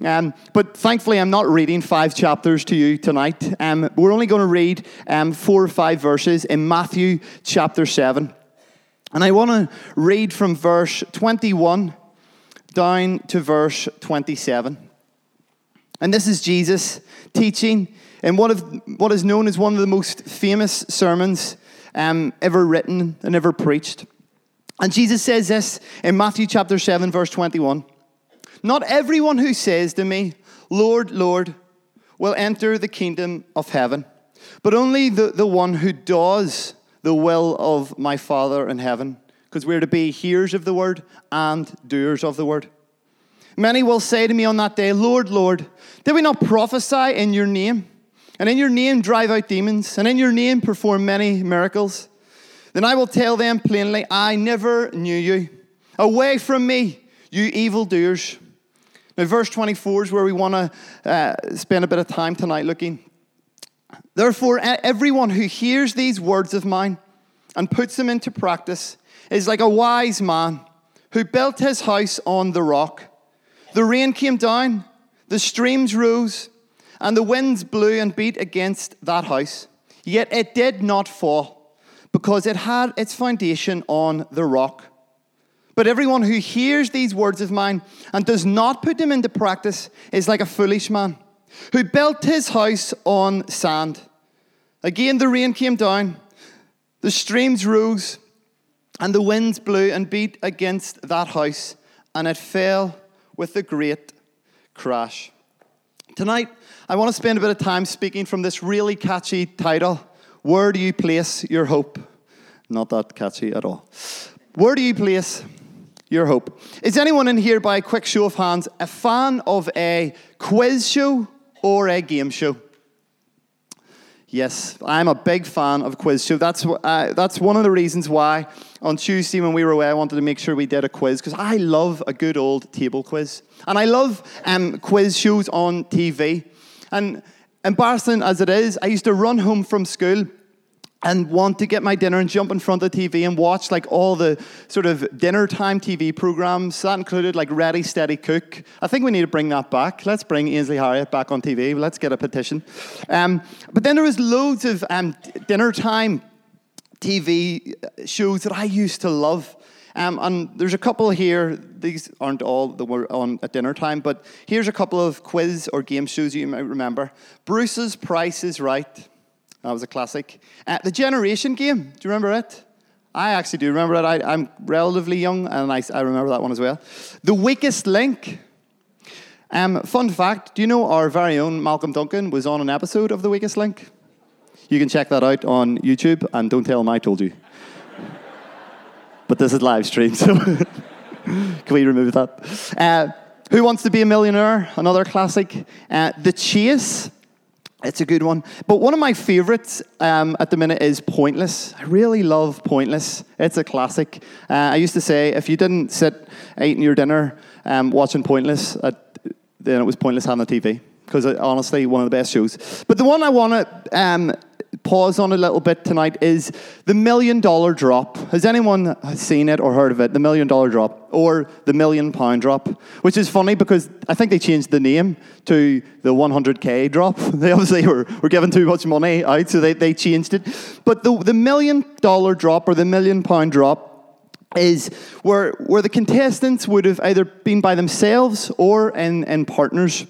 But thankfully, I'm not reading 5 chapters to you tonight. We're only going to read 4 or 5 verses in Matthew chapter 7. And I want to read from verse 21 down to verse 27. And this is Jesus teaching in what is known as one of the most famous sermons ever written and ever preached. And Jesus says this in Matthew chapter 7, verse 21. "Not everyone who says to me, 'Lord, Lord,' will enter the kingdom of heaven, but only the one who does the will of my Father in heaven." Because we're to be hearers of the word and doers of the word. "Many will say to me on that day, 'Lord, Lord, did we not prophesy in your name? And in your name drive out demons? And in your name perform many miracles?' Then I will tell them plainly, 'I never knew you. Away from me, you evildoers.'" Now, verse 24 is where we want to spend a bit of time tonight looking. "Therefore, everyone who hears these words of mine and puts them into practice is like a wise man who built his house on the rock. The rain came down, the streams rose, and the winds blew and beat against that house. Yet it did not fall, because it had its foundation on the rock. But everyone who hears these words of mine and does not put them into practice is like a foolish man who built his house on sand. Again, the rain came down, the streams rose, and the winds blew and beat against that house, and it fell with a great crash." Tonight, I want to spend a bit of time speaking from this really catchy title, "Where Do You Place Your Hope?" Not that catchy at all. Where do you place your hope? Is anyone in here, by a quick show of hands, a fan of a quiz show or a game show? Yes, I'm a big fan of quiz show. That's one of the reasons why on Tuesday when we were away, I wanted to make sure we did a quiz, because I love a good old table quiz. And I love quiz shows on TV. And embarrassing as it is, I used to run home from school and want to get my dinner and jump in front of the TV and watch like all the sort of dinner time TV programs. That included like Ready, Steady, Cook. I think we need to bring that back. Let's bring Ainsley Hyatt back on TV. Let's get a petition. But then there was loads of dinner time TV shows that I used to love. And there's a couple here. These aren't all that were on at dinner time, but here's a couple of quiz or game shows you might remember. Bruce's Price is Right. That was a classic. The Generation Game. Do you remember it? I actually do remember it. I'm relatively young, and I remember that one as well. The Weakest Link. Fun fact, do you know our very own Malcolm Duncan was on an episode of The Weakest Link? You can check that out on YouTube, and don't tell him I told you. But this is live stream, so can we remove that? Who Wants to Be a Millionaire? Another classic. The Chase. It's a good one. But one of my favorites at the minute is Pointless. I really love Pointless. It's a classic. I used to say, if you didn't sit eating your dinner watching Pointless, then it was pointless having a TV. Because honestly, one of the best shows. But the one I want to pause on a little bit tonight is The $1 Million Drop. Has anyone seen it or heard of it? The $1 Million Drop or the £1 Million Drop, which is funny because I think they changed the name to the 100K Drop. They obviously were giving too much money out, so they changed it. But the $1 Million Drop or the £1 Million Drop is where the contestants would have either been by themselves or in partners.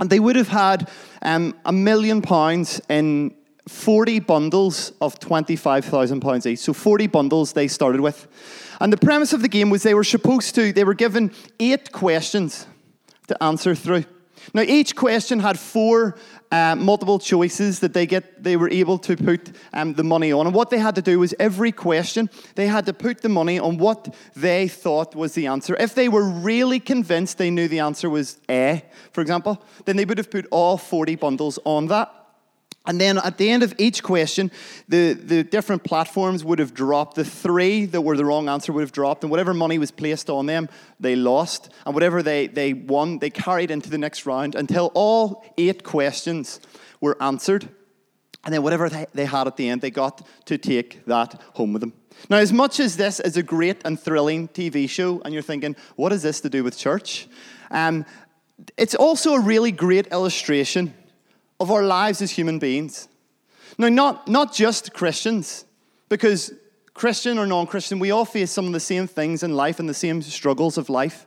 And they would have had £1 million in 40 bundles of £25,000 each. So 40 bundles they started with. And the premise of the game was they were given 8 questions to answer through. Now, each question had 4 multiple choices that they were able to put the money on. And what they had to do was every question, they had to put the money on what they thought was the answer. If they were really convinced they knew the answer was A, for example, then they would have put all 40 bundles on that. And then at the end of each question, the different platforms would have dropped. The 3 that were the wrong answer would have dropped. And whatever money was placed on them, they lost. And whatever they won, they carried into the next round until all 8 questions were answered. And then whatever they had at the end, they got to take that home with them. Now, as much as this is a great and thrilling TV show, and you're thinking, what is this to do with church? It's also a really great illustration of our lives as human beings. Now, not just Christians, because Christian or non-Christian, we all face some of the same things in life and the same struggles of life.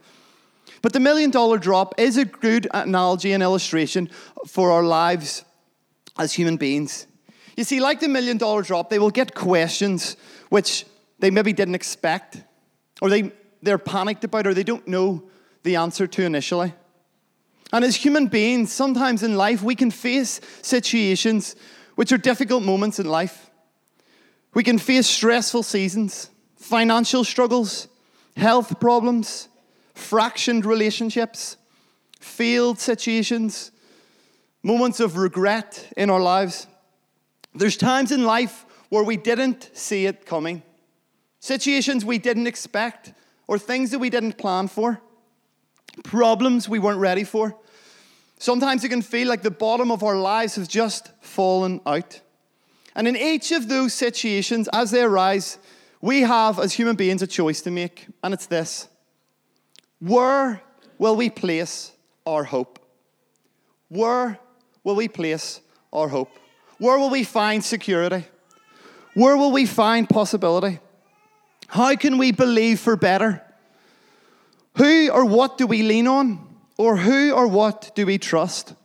But the $1 million drop is a good analogy and illustration for our lives as human beings. You see, like the $1 million drop, they will get questions which they maybe didn't expect, or they're panicked about, or they don't know the answer to initially. And as human beings, sometimes in life, we can face situations which are difficult moments in life. We can face stressful seasons, financial struggles, health problems, fractioned relationships, failed situations, moments of regret in our lives. There's times in life where we didn't see it coming, situations we didn't expect, or things that we didn't plan for, problems we weren't ready for. Sometimes it can feel like the bottom of our lives has just fallen out. And in each of those situations, as they arise, we have, as human beings, a choice to make, and it's this. Where will we place our hope? Where will we place our hope? Where will we find security? Where will we find possibility? How can we believe for better? Who or what do we lean on? Or who or what do we trust?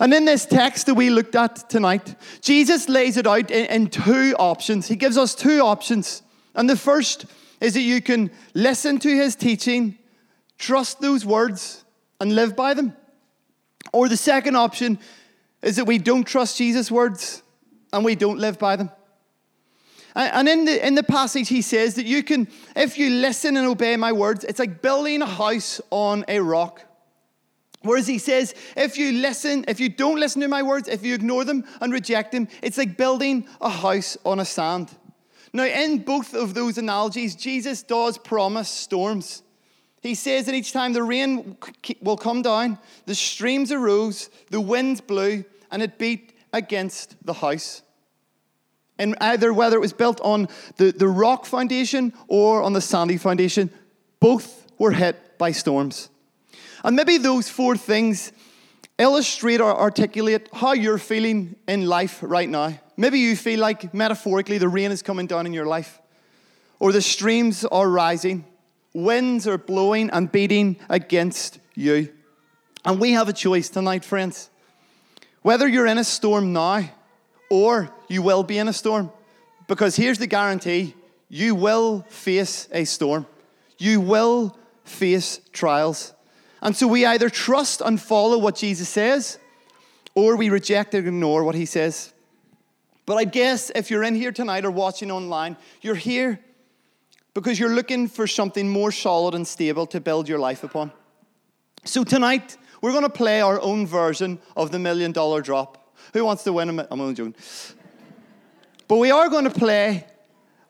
And in this text that we looked at tonight, Jesus lays it out in two options. He gives us two options. And the first is that you can listen to his teaching, trust those words, and live by them. Or the second option is that we don't trust Jesus' words and we don't live by them. And in the passage, he says that you can, if you listen and obey my words, it's like building a house on a rock. Whereas he says, if you don't listen to my words, if you ignore them and reject them, it's like building a house on a sand. Now, in both of those analogies, Jesus does promise storms. He says that each time the rain will come down, the streams arose, the winds blew, and it beat against the house. And either whether it was built on the rock foundation or on the sandy foundation, both were hit by storms. And maybe those four things illustrate or articulate how you're feeling in life right now. Maybe you feel like, metaphorically, the rain is coming down in your life, or the streams are rising, winds are blowing and beating against you. And we have a choice tonight, friends. Whether you're in a storm now, or you will be in a storm, because here's the guarantee, you will face a storm. You will face trials. And so we either trust and follow what Jesus says, or we reject and ignore what he says. But I guess if you're in here tonight or watching online, you're here because you're looking for something more solid and stable to build your life upon. So tonight, we're going to play our own version of the $1 million drop. Who wants to win a million? I'm only joking. But we are going to play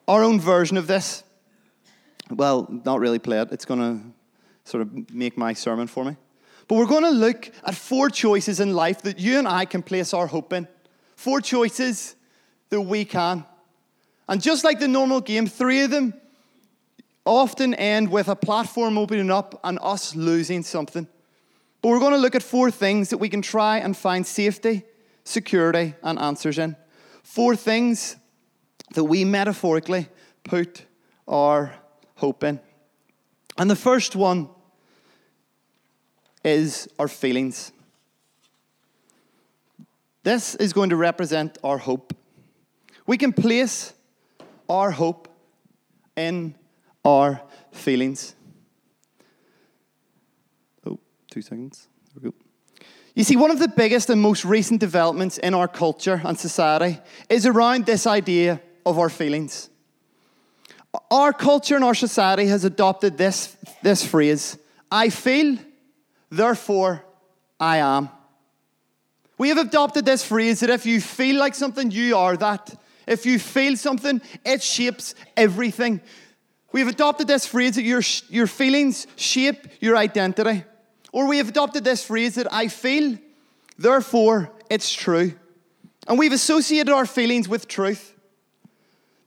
our own version of this. Well, not really play it. It's going to sort of make my sermon for me. But we're going to look at four choices in life that you and I can place our hope in. Four choices that we can. And just like the normal game, three of them often end with a platform opening up and us losing something. But we're going to look at four things that we can try and find safety, security, and answers in. Four things that we metaphorically put our hope in. And the first one is our feelings. This is going to represent our hope. We can place our hope in our feelings. Oh, 2 seconds. There we go. You see, one of the biggest and most recent developments in our culture and society is around this idea of our feelings. Our culture and our society has adopted this phrase, I feel, therefore I am. We have adopted this phrase that if you feel like something, you are that. If you feel something, it shapes everything. We've adopted this phrase that your feelings shape your identity. Or we have adopted this phrase that I feel, therefore it's true. And we've associated our feelings with truth.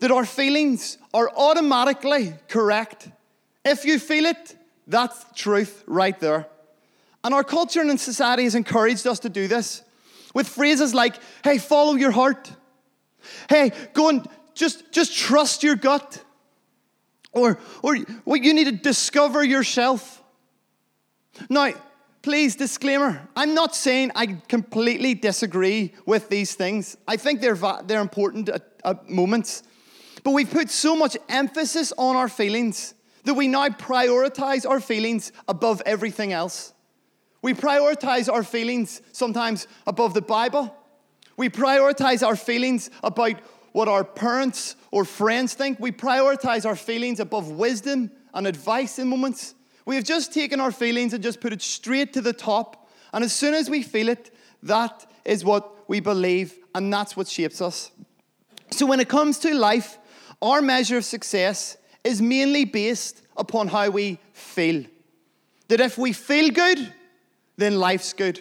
That our feelings are automatically correct. If you feel it, that's truth right there. And our culture and society has encouraged us to do this with phrases like, hey, follow your heart. Hey, go and just trust your gut. Or well, you need to discover yourself. Now, please, disclaimer, I'm not saying I completely disagree with these things. I think they're important at moments. But we've put so much emphasis on our feelings that we now prioritize our feelings above everything else. We prioritize our feelings sometimes above the Bible. We prioritize our feelings about what our parents or friends think. We prioritize our feelings above wisdom and advice in moments. We have just taken our feelings and just put it straight to the top. And as soon as we feel it, that is what we believe, and that's what shapes us. So when it comes to life, our measure of success is mainly based upon how we feel. That if we feel good, then life's good.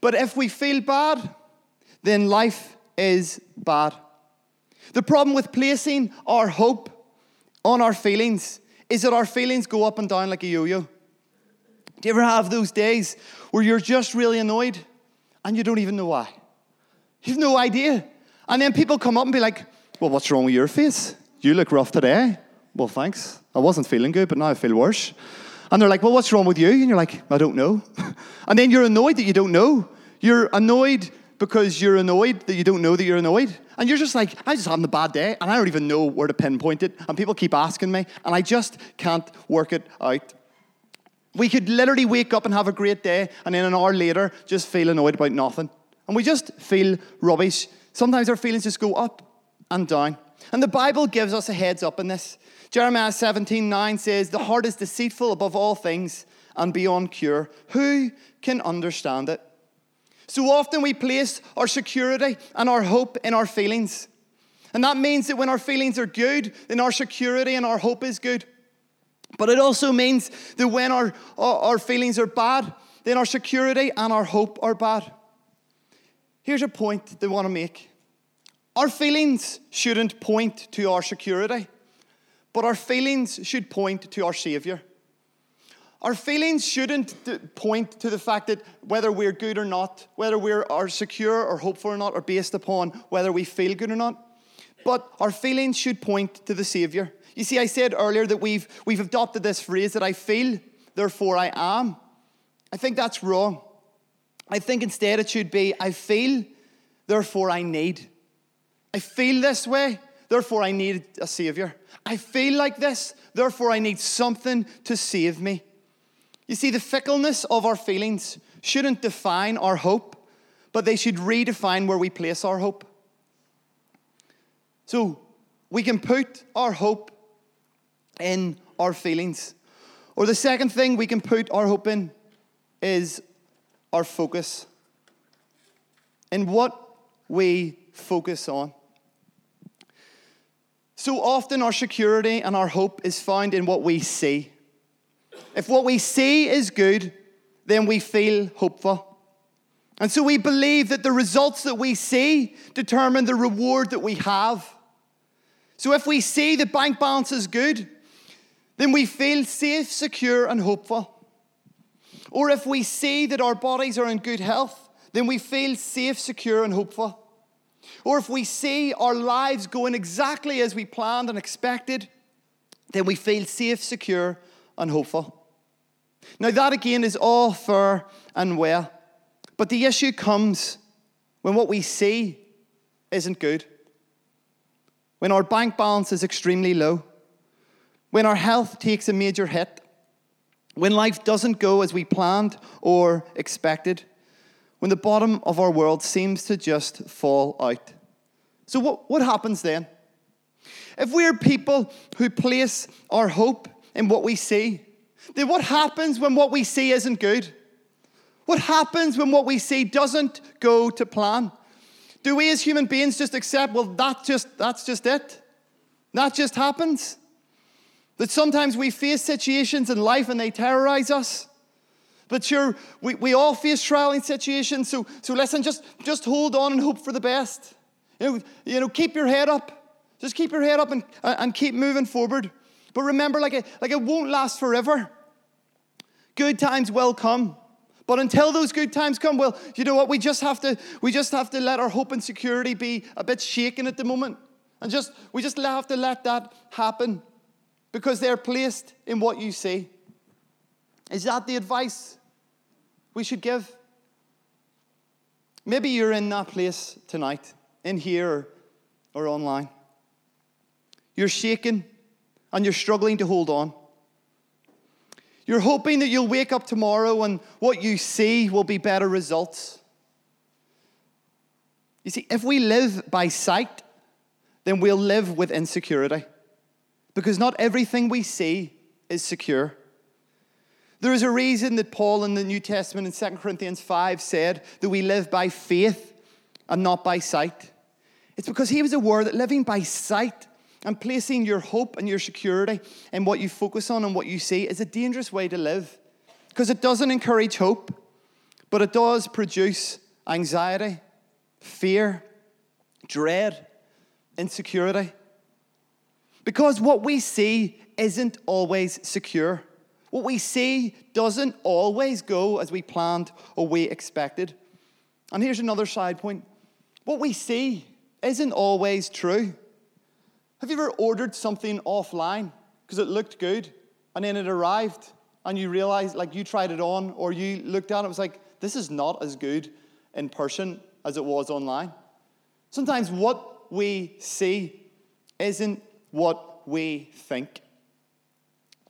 But if we feel bad, then life is bad. The problem with placing our hope on our feelings is that our feelings go up and down like a yo-yo. Do you ever have those days where you're just really annoyed and you don't even know why? You've no idea. And then people come up and be like, well, what's wrong with your face? You look rough today. Well, thanks. I wasn't feeling good, but now I feel worse. And they're like, well, what's wrong with you? And you're like, I don't know. And then you're annoyed that you don't know. You're annoyed because you're annoyed that you don't know that you're annoyed. And you're just like, I'm just having a bad day, and I don't even know where to pinpoint it. And people keep asking me, and I just can't work it out. We could literally wake up and have a great day, and then an hour later, just feel annoyed about nothing. And we just feel rubbish. Sometimes our feelings just go up and down. And the Bible gives us a heads up in this. Jeremiah 17:9 says, the heart is deceitful above all things and beyond cure. Who can understand it? So often we place our security and our hope in our feelings. And that means that when our feelings are good, then our security and our hope is good. But it also means that when our feelings are bad, then our security and our hope are bad. Here's a point they want to make. Our feelings shouldn't point to our security, but our feelings should point to our Savior. Our feelings shouldn't point to the fact that whether we're good or not, whether we are secure or hopeful or not, are based upon whether we feel good or not. But our feelings should point to the Savior. You see, I said earlier that we've adopted this phrase that I feel, therefore I am. I think that's wrong. I think instead it should be, I feel, therefore I need. I feel this way, therefore I need a Savior. I feel like this, therefore I need something to save me. You see, the fickleness of our feelings shouldn't define our hope, but they should redefine where we place our hope. So we can put our hope in our feelings. Or the second thing we can put our hope in is our focus. In what we focus on. So often our security and our hope is found in what we see. If what we see is good, then we feel hopeful. And so we believe that the results that we see determine the reward that we have. So if we see the bank balance is good, then we feel safe, secure, and hopeful. Or if we see that our bodies are in good health, then we feel safe, secure, and hopeful. Or if we see our lives going exactly as we planned and expected, then we feel safe, secure, and hopeful. Now that again is all fair and well, but the issue comes when what we see isn't good, when our bank balance is extremely low, when our health takes a major hit, when life doesn't go as we planned or expected, when the bottom of our world seems to just fall out. So what happens then? If we're people who place our hope in what we see, then what happens when what we see isn't good? What happens when what we see doesn't go to plan? Do we as human beings just accept, well, that's just it? That just happens? That sometimes we face situations in life and they terrorize us? But sure, we all face trialing situations, so listen, just hold on and hope for the best. You know, keep your head up. Just keep your head up and keep moving forward. But remember, like it won't last forever. Good times will come. But until those good times come, well, you know what? We just have to let our hope and security be a bit shaken at the moment. And we just have to let that happen because they're placed in what you see. Is that the advice we should give? Maybe you're in that place tonight, in here or online. You're shaken and you're struggling to hold on. You're hoping that you'll wake up tomorrow and what you see will be better results. You see, if we live by sight, then we'll live with insecurity because not everything we see is secure. There is a reason that Paul in the New Testament in 2 Corinthians 5 said that we live by faith and not by sight. It's because he was aware that living by sight and placing your hope and your security in what you focus on and what you see is a dangerous way to live because it doesn't encourage hope, but it does produce anxiety, fear, dread, insecurity. Because what we see isn't always secure. What we see doesn't always go as we planned or we expected. And here's another side point. What we see isn't always true. Have you ever ordered something offline because it looked good and then it arrived and you realized, like you tried it on or you looked at it, it was like, this is not as good in person as it was online. Sometimes what we see isn't what we think.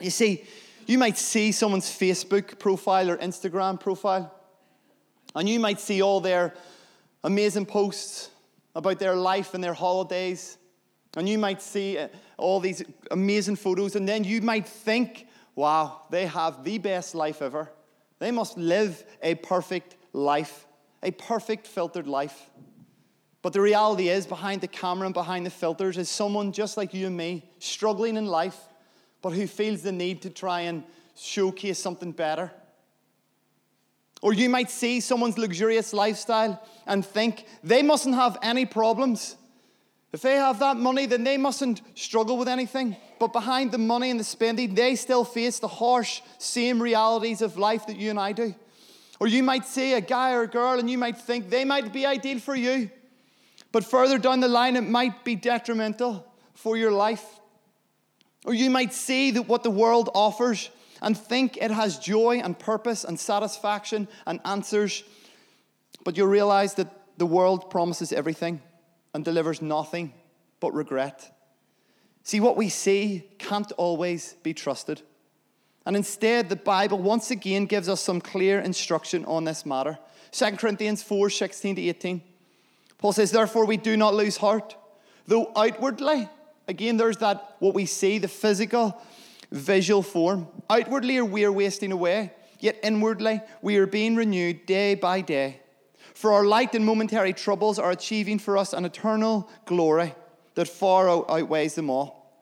You see, you might see someone's Facebook profile or Instagram profile, and you might see all their amazing posts about their life and their holidays, and you might see all these amazing photos, and then you might think, wow, they have the best life ever. They must live a perfect life, a perfect filtered life. But the reality is, behind the camera and behind the filters is someone just like you and me, struggling in life, but who feels the need to try and showcase something better. Or you might see someone's luxurious lifestyle and think, they mustn't have any problems. If they have that money, then they mustn't struggle with anything. But behind the money and the spending, they still face the harsh, same realities of life that you and I do. Or you might see a guy or a girl and you might think, they might be ideal for you. But further down the line, it might be detrimental for your life. Or you might see that what the world offers and think it has joy and purpose and satisfaction and answers, but you'll realize that the world promises everything and delivers nothing but regret. See, what we see can't always be trusted. And instead, the Bible once again gives us some clear instruction on this matter. 2 Corinthians 4, 16-18. Paul says, therefore we do not lose heart, though outwardly, again, there's that, what we see, the physical, visual form. Outwardly, we are wasting away, yet inwardly, we are being renewed day by day. For our light and momentary troubles are achieving for us an eternal glory that far outweighs them all.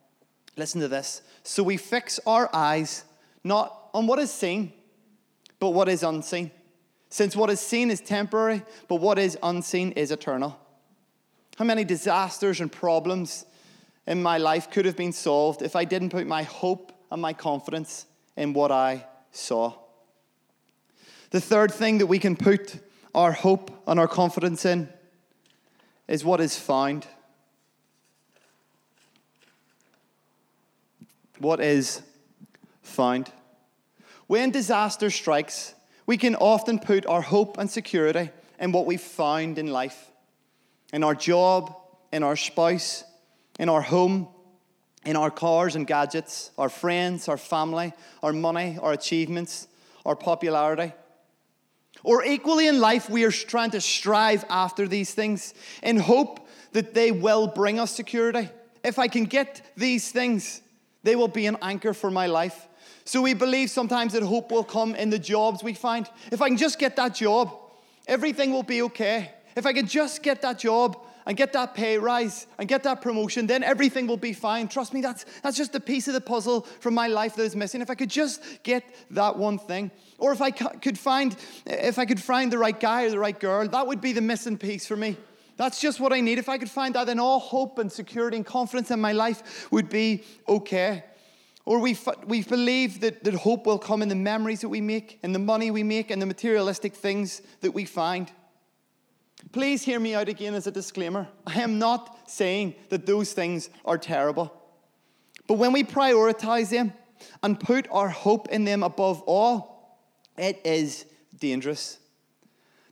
Listen to this. So we fix our eyes not on what is seen, but what is unseen. Since what is seen is temporary, but what is unseen is eternal. How many disasters and problems in my life could have been solved if I didn't put my hope and my confidence in what I saw. The third thing that we can put our hope and our confidence in is what is found. What is found. When disaster strikes, we can often put our hope and security in what we've found in life, in our job, in our spouse, in our home, in our cars and gadgets, our friends, our family, our money, our achievements, our popularity. Or equally in life, we are trying to strive after these things in hope that they will bring us security. If I can get these things, they will be an anchor for my life. So we believe sometimes that hope will come in the jobs we find. If I can just get that job, everything will be okay. If I can just get that job, and get that pay rise, and get that promotion, then everything will be fine. Trust me, that's just a piece of the puzzle from my life that is missing. If I could just get that one thing, or if I could find the right guy or the right girl, that would be the missing piece for me. That's just what I need. If I could find that, then all hope and security and confidence in my life would be okay. Or we believe that hope will come in the memories that we make, and the money we make, and the materialistic things that we find. Please hear me out again as a disclaimer. I am not saying that those things are terrible. But when we prioritize them and put our hope in them above all, it is dangerous.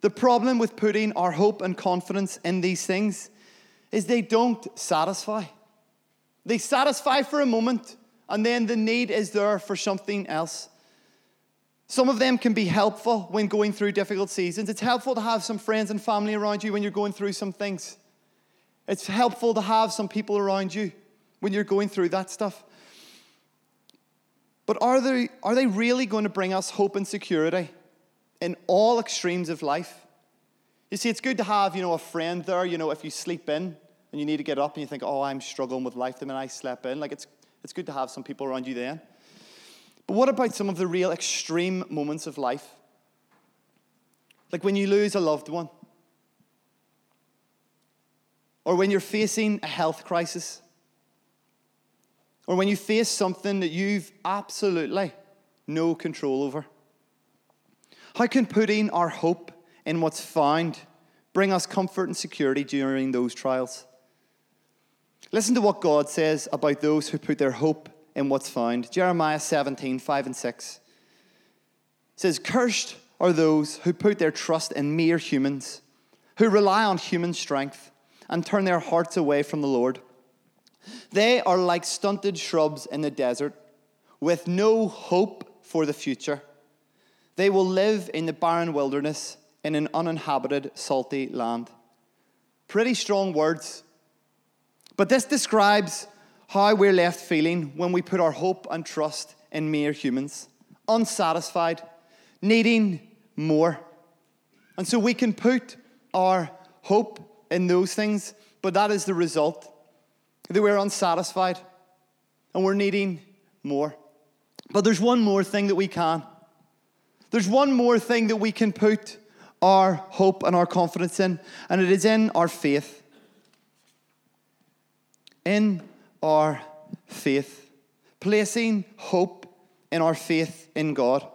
The problem with putting our hope and confidence in these things is they don't satisfy. They satisfy for a moment, and then the need is there for something else. Some of them can be helpful when going through difficult seasons. It's helpful to have some friends and family around you when you're going through some things. It's helpful to have some people around you when you're going through that stuff. But are they really going to bring us hope and security in all extremes of life? You see, it's good to have, a friend there, if you sleep in and you need to get up and you think, I'm struggling with life the minute I slept in. It's good to have some people around you then. But what about some of the real extreme moments of life? Like when you lose a loved one. Or when you're facing a health crisis. Or when you face something that you've absolutely no control over. How can putting our hope in what's found bring us comfort and security during those trials? Listen to what God says about those who put their hope in what's found. Jeremiah 17:5-6 says, "Cursed are those who put their trust in mere humans, who rely on human strength and turn their hearts away from the Lord. They are like stunted shrubs in the desert, with no hope for the future. They will live in the barren wilderness, in an uninhabited, salty land." Pretty strong words. But this describes how we're left feeling when we put our hope and trust in mere humans, unsatisfied, needing more. And so we can put our hope in those things, but that is the result, that we're unsatisfied and we're needing more. But there's one more thing that we can. There's one more thing that we can put our hope and our confidence in, and it is in our faith. In our faith. Placing hope in our faith in God.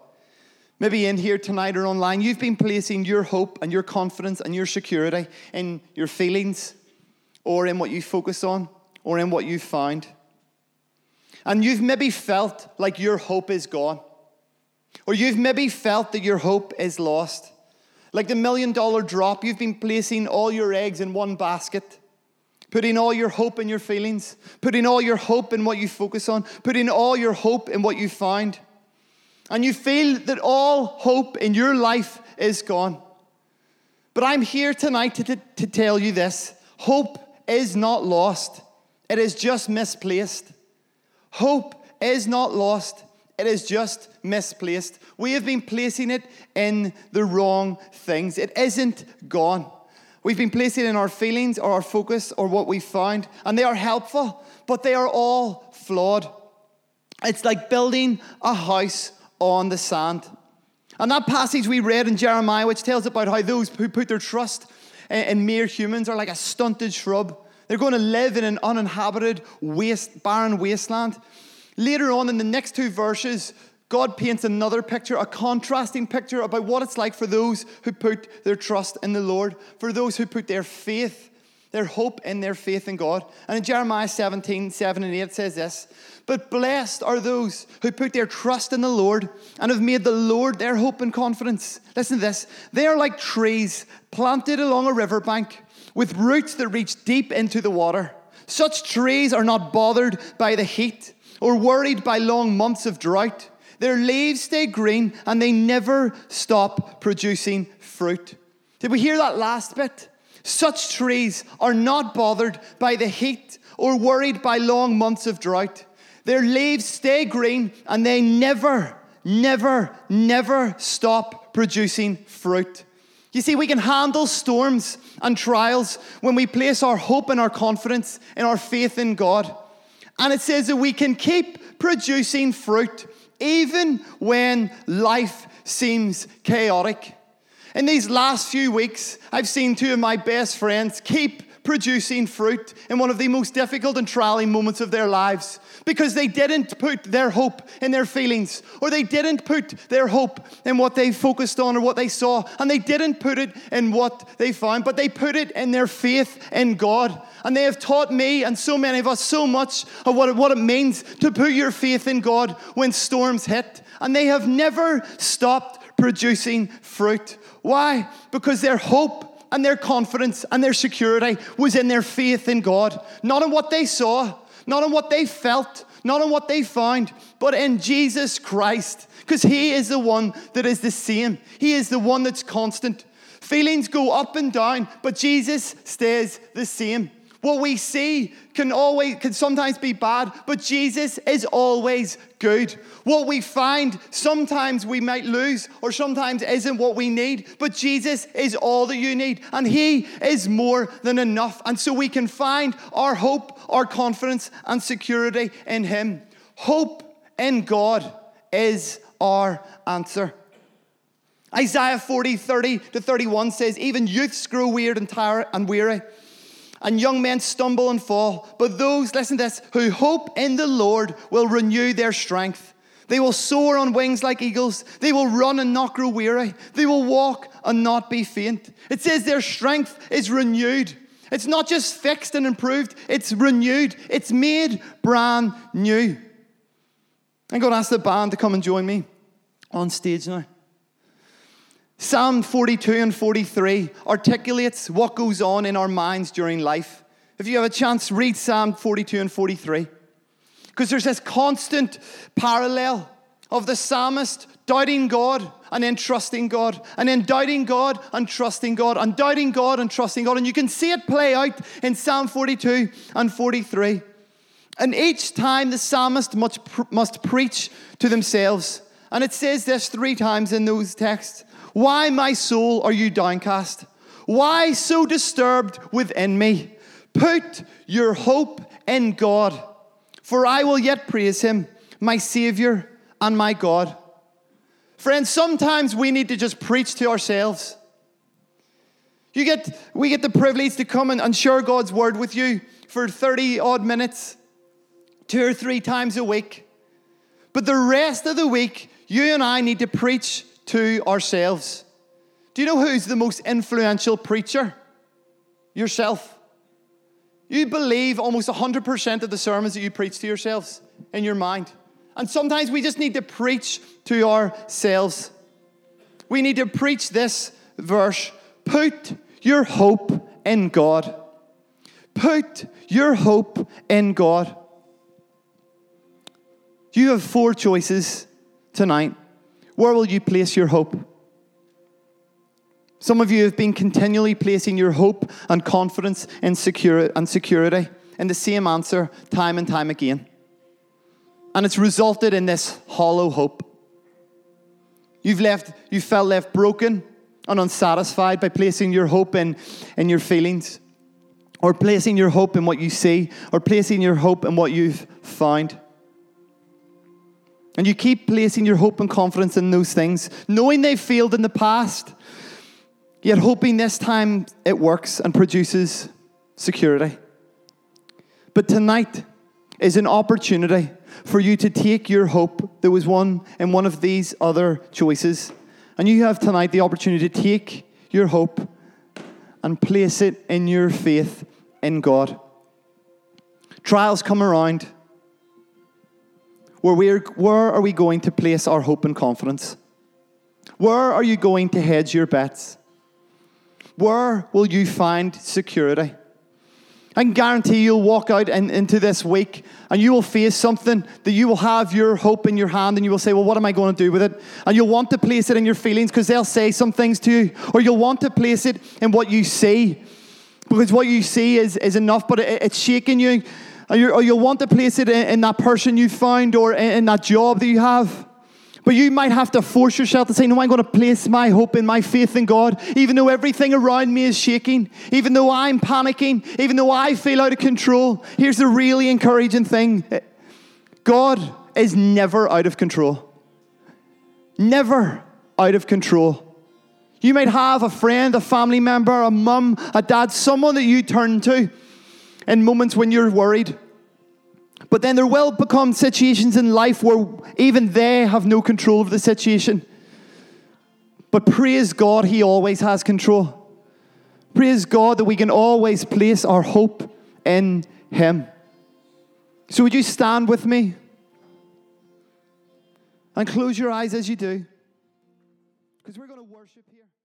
Maybe in here tonight or online, you've been placing your hope and your confidence and your security in your feelings, or in what you focus on, or in what you find. And you've maybe felt like your hope is gone, or you've maybe felt that your hope is lost. Like the $1 million drop, you've been placing all your eggs in one basket, putting all your hope in your feelings, putting all your hope in what you focus on, putting all your hope in what you find. And you feel that all hope in your life is gone. But I'm here tonight to tell you this. Hope is not lost. It is just misplaced. Hope is not lost. It is just misplaced. We have been placing it in the wrong things. It isn't gone. We've been placing it in our feelings or our focus or what we find, and they are helpful, but they are all flawed. It's like building a house on the sand. And that passage we read in Jeremiah, which tells about how those who put their trust in mere humans are like a stunted shrub. They're going to live in an uninhabited, barren wasteland. Later on in the next two verses, God paints another picture, a contrasting picture about what it's like for those who put their trust in the Lord, for those who put their faith, their hope in their faith in God. And in Jeremiah 17:7-8 says this, "But blessed are those who put their trust in the Lord and have made the Lord their hope and confidence." Listen to this. "They are like trees planted along a riverbank with roots that reach deep into the water. Such trees are not bothered by the heat or worried by long months of drought. Their leaves stay green and they never stop producing fruit." Did we hear that last bit? Such trees are not bothered by the heat or worried by long months of drought. Their leaves stay green and they never stop producing fruit. You see, we can handle storms and trials when we place our hope and our confidence in our faith in God. And it says that we can keep producing fruit even when life seems chaotic. In these last few weeks, I've seen two of my best friends keep producing fruit in one of the most difficult and trialing moments of their lives because they didn't put their hope in their feelings, or they didn't put their hope in what they focused on or what they saw, and they didn't put it in what they found, but they put it in their faith in God. And they have taught me and so many of us so much of what it means to put your faith in God when storms hit. And they have never stopped producing fruit. Why? Because their hope and their confidence and their security was in their faith in God. Not in what they saw, not in what they felt, not in what they found, but in Jesus Christ. Because He is the one that is the same. He is the one that's constant. Feelings go up and down, but Jesus stays the same. What we see can sometimes be bad, but Jesus is always good. What we find, sometimes we might lose or sometimes isn't what we need, but Jesus is all that you need, and He is more than enough. And so we can find our hope, our confidence, and security in Him. Hope in God is our answer. Isaiah 40:30-31 says, "Even youths grow weird and tired and weary, and young men stumble and fall. But those," listen to this, "who hope in the Lord will renew their strength. They will soar on wings like eagles. They will run and not grow weary. They will walk and not be faint." It says their strength is renewed. It's not just fixed and improved. It's renewed. It's made brand new. I'm going to ask the band to come and join me on stage now. Psalm 42 and 43 articulates what goes on in our minds during life. If you have a chance, read Psalm 42 and 43. Because there's this constant parallel of the psalmist doubting God and then trusting God, and then doubting God and trusting God, and doubting God and trusting God. And you can see it play out in Psalm 42 and 43. And each time the psalmist must preach to themselves. And it says this 3 times in those texts. "Why, my soul, are you downcast? Why so disturbed within me? Put your hope in God, for I will yet praise Him, my Savior and my God." Friends, sometimes we need to just preach to ourselves. We get the privilege to come and share God's word with you for 30-odd minutes, 2 or 3 times a week. But the rest of the week, you and I need to preach to ourselves. Do you know who's the most influential preacher? Yourself. You believe almost 100% of the sermons that you preach to yourselves in your mind. And sometimes we just need to preach to ourselves. We need to preach this verse. Put your hope in God. Put your hope in God. You have 4 choices tonight. Where will you place your hope? Some of you have been continually placing your hope and confidence and security in the same answer time and time again. And it's resulted in this hollow hope. You felt left broken and unsatisfied by placing your hope in your feelings, or placing your hope in what you see, or placing your hope in what you've found. And you keep placing your hope and confidence in those things, knowing they failed in the past, yet hoping this time it works and produces security. But tonight is an opportunity for you to take your hope. There was one in one of these other choices. And you have tonight the opportunity to take your hope and place it in your faith in God. Trials come around. Where are we going to place our hope and confidence? Where are you going to hedge your bets? Where will you find security? I can guarantee you'll walk out into this week and you will face something that you will have your hope in your hand and you will say, well, what am I going to do with it? And you'll want to place it in your feelings because they'll say some things to you. Or you'll want to place it in what you see because what you see is enough, but it's shaking you. Or you'll want to place it in that person you found or in that job that you have. But you might have to force yourself to say, no, I'm going to place my hope and my faith in God, even though everything around me is shaking, even though I'm panicking, even though I feel out of control. Here's the really encouraging thing. God is never out of control. Never out of control. You might have a friend, a family member, a mum, a dad, someone that you turn to in moments when you're worried. But then there will become situations in life where even they have no control of the situation. But praise God, He always has control. Praise God that we can always place our hope in Him. So would you stand with me? And close your eyes as you do. Because we're going to worship here.